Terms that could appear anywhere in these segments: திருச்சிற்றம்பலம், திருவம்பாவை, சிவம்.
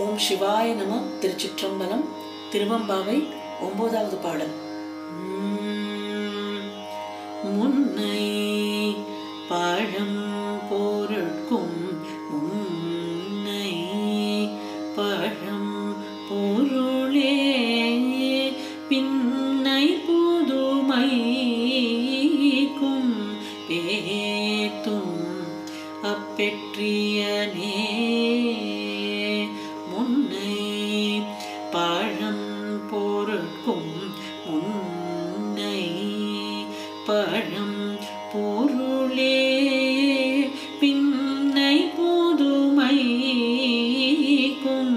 ஓம் சிவாய நம. திருச்சிற்றம்பலம், திருவம்பாவை, 9வது பாடல். முன்னை பழம் பொருட்கும் முன்னை பழம் பொருளே பின்னை புதுமைக்கும் பேத்தும் அப்பெற்றியனே. பழம் பொருட்கும் முன்னை பழம் பொருளே பின்னை புதுமைக்கும்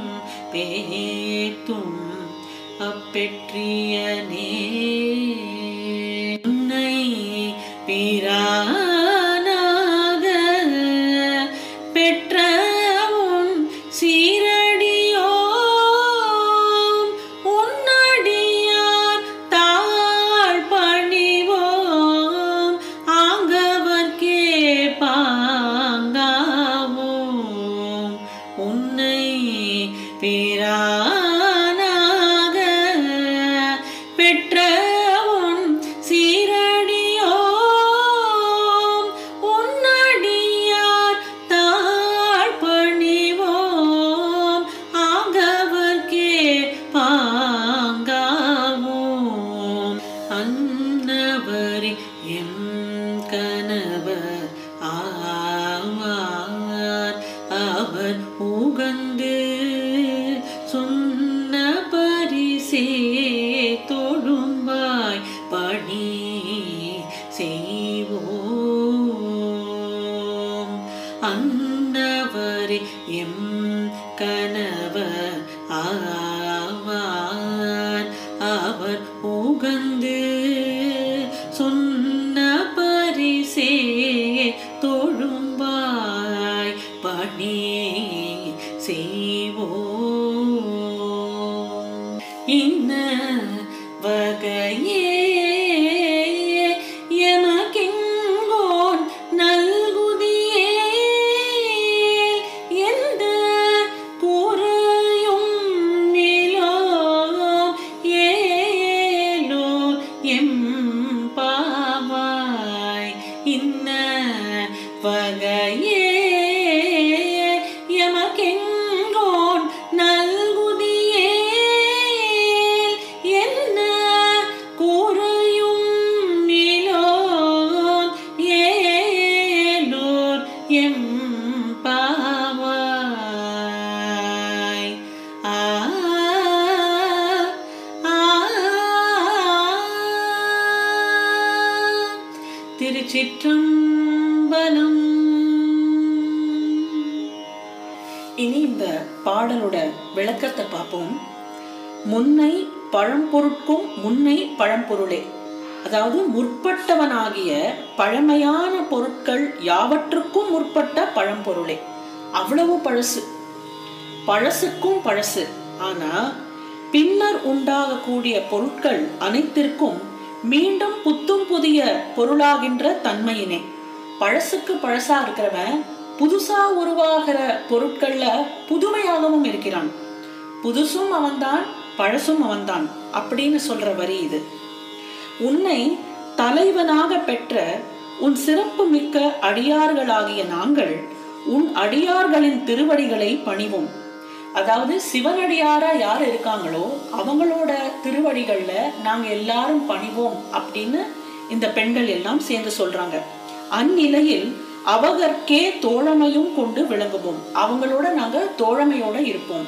பேத்தும் அப்பெற்றியனே. முன்னை பிரானாக பெற்றவும் சீர பிரானாக பெற்ற உன் சீரடியோம் உன்னடியார் தாழ்பணிவோம் ஆகவர்க்கே பாங்காவோம். அன்னவர் எம் கணவர் ஆவார் அவர் உகந்து சொன்ன பரிசே தொழும்பாய் பணி செய்வோம். அன்னவர் எம் கணவர் ஆவார் அவர் உகந்து சொன்ன பரிசே தொழும்பாய் பணி செய்வோம். இன்ன வகையே எமக்கிங்கோன் நல்குதியே எந்த குறையும் நிலோ ஏலோ எம்பாவாய். இன்ன வகையே திருச்சிற்றம்பலம். இனி இந்த பாடலோட விளக்கத்தை பார்ப்போம். முன்னை பழம்பொருட்கும் முன்னை பழம்பொருளே, அதாவது முற்பட்டவனாகிய பழமையான பொருட்கள் யாவற்றுக்கும் முற்பட்ட பழம்பொருளே. அவ்வளவு பழசு, பழசுக்கும் பழசு. ஆனா பின்னர் உண்டாகக்கூடிய பொருட்கள் அனைத்திற்கும் மீண்டும் புத்தும் புதிய பொருளாகின்ற தன்மையினே. பழசுக்கு பழசா இருக்கிறவன் புதுசா உருவாகிற பொருட்கள்ல புதுமையாகவும் இருக்கிறான். புதுசும் அவன்தான், பழசும் அவன்தான் அப்படின்னு சொல்ற வரி இது. உன்னை தலைவனாக பெற்ற உன் சிறப்பு மிக்க அடியார்களாகிய நாங்கள் உன் அடியார்களின் திருவடிகளை பணிவோம். அதாவது சிவனடியாரா யார் இருக்காங்களோ அவங்களோட திருவடிகள்ல நாங்க எல்லாரும் பணிவோம் அப்படின்னு இந்த பெண்கள் எல்லாம் சேர்ந்து சொல்றாங்க. அந்நிலையில் அவர்க்கே தோழமையும் கொண்டு விளங்குவோம். அவங்களோட நாங்க தோழமையோட இருப்போம்.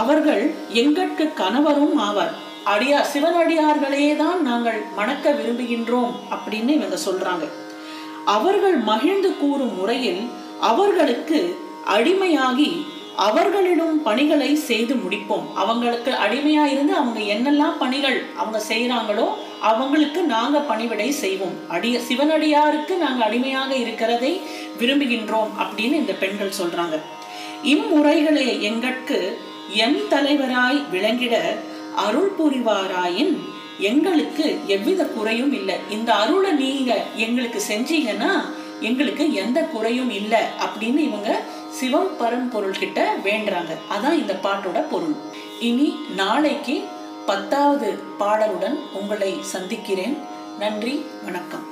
அவர்கள் எங்கட்கு கணவரும் ஆவார். சிவனடியார்களே தான் நாங்கள் மணக்க விரும்புகின்றோம் அப்படின்னு இவங்க சொல்றாங்க. அவர்கள் மகிழ்ந்து கூறும் முறையில் அவர்களுக்கு அடிமையாகி அவர்களிடம் பணிகளை செய்து முடிப்போம். அவங்களுக்கு அடிமையா இருந்து அவங்க என்னெல்லாம் பணிகள் அவங்க செய்யறாங்களோ அவங்களுக்கு நாங்க பணிவிடை செய்வோம். சிவனடியாருக்கு நாங்க அடிமையாக இருக்கிறதை விரும்புகின்றோம் அப்படின்னு இந்த பெண்கள் சொல்றாங்க. இம்முறைகளை எங்கட்கு என் தலைவராய் விளங்கிட அருள் புரிவாராயின் எங்களுக்கு எவ்வித குறையும் இல்லை. இந்த அருளை நீங்க எங்களுக்கு செஞ்சீங்கன்னா எங்களுக்கு எந்த குறையும் இல்லை அப்படின்னு இவங்க சிவம் பரம்பொருள் கிட்ட வேண்டாங்க. அதான் இந்த பாட்டோட பொருள். இனி நாளைக்கு 10வது பாடலுடன் உங்களை சந்திக்கிறேன். நன்றி, வணக்கம்.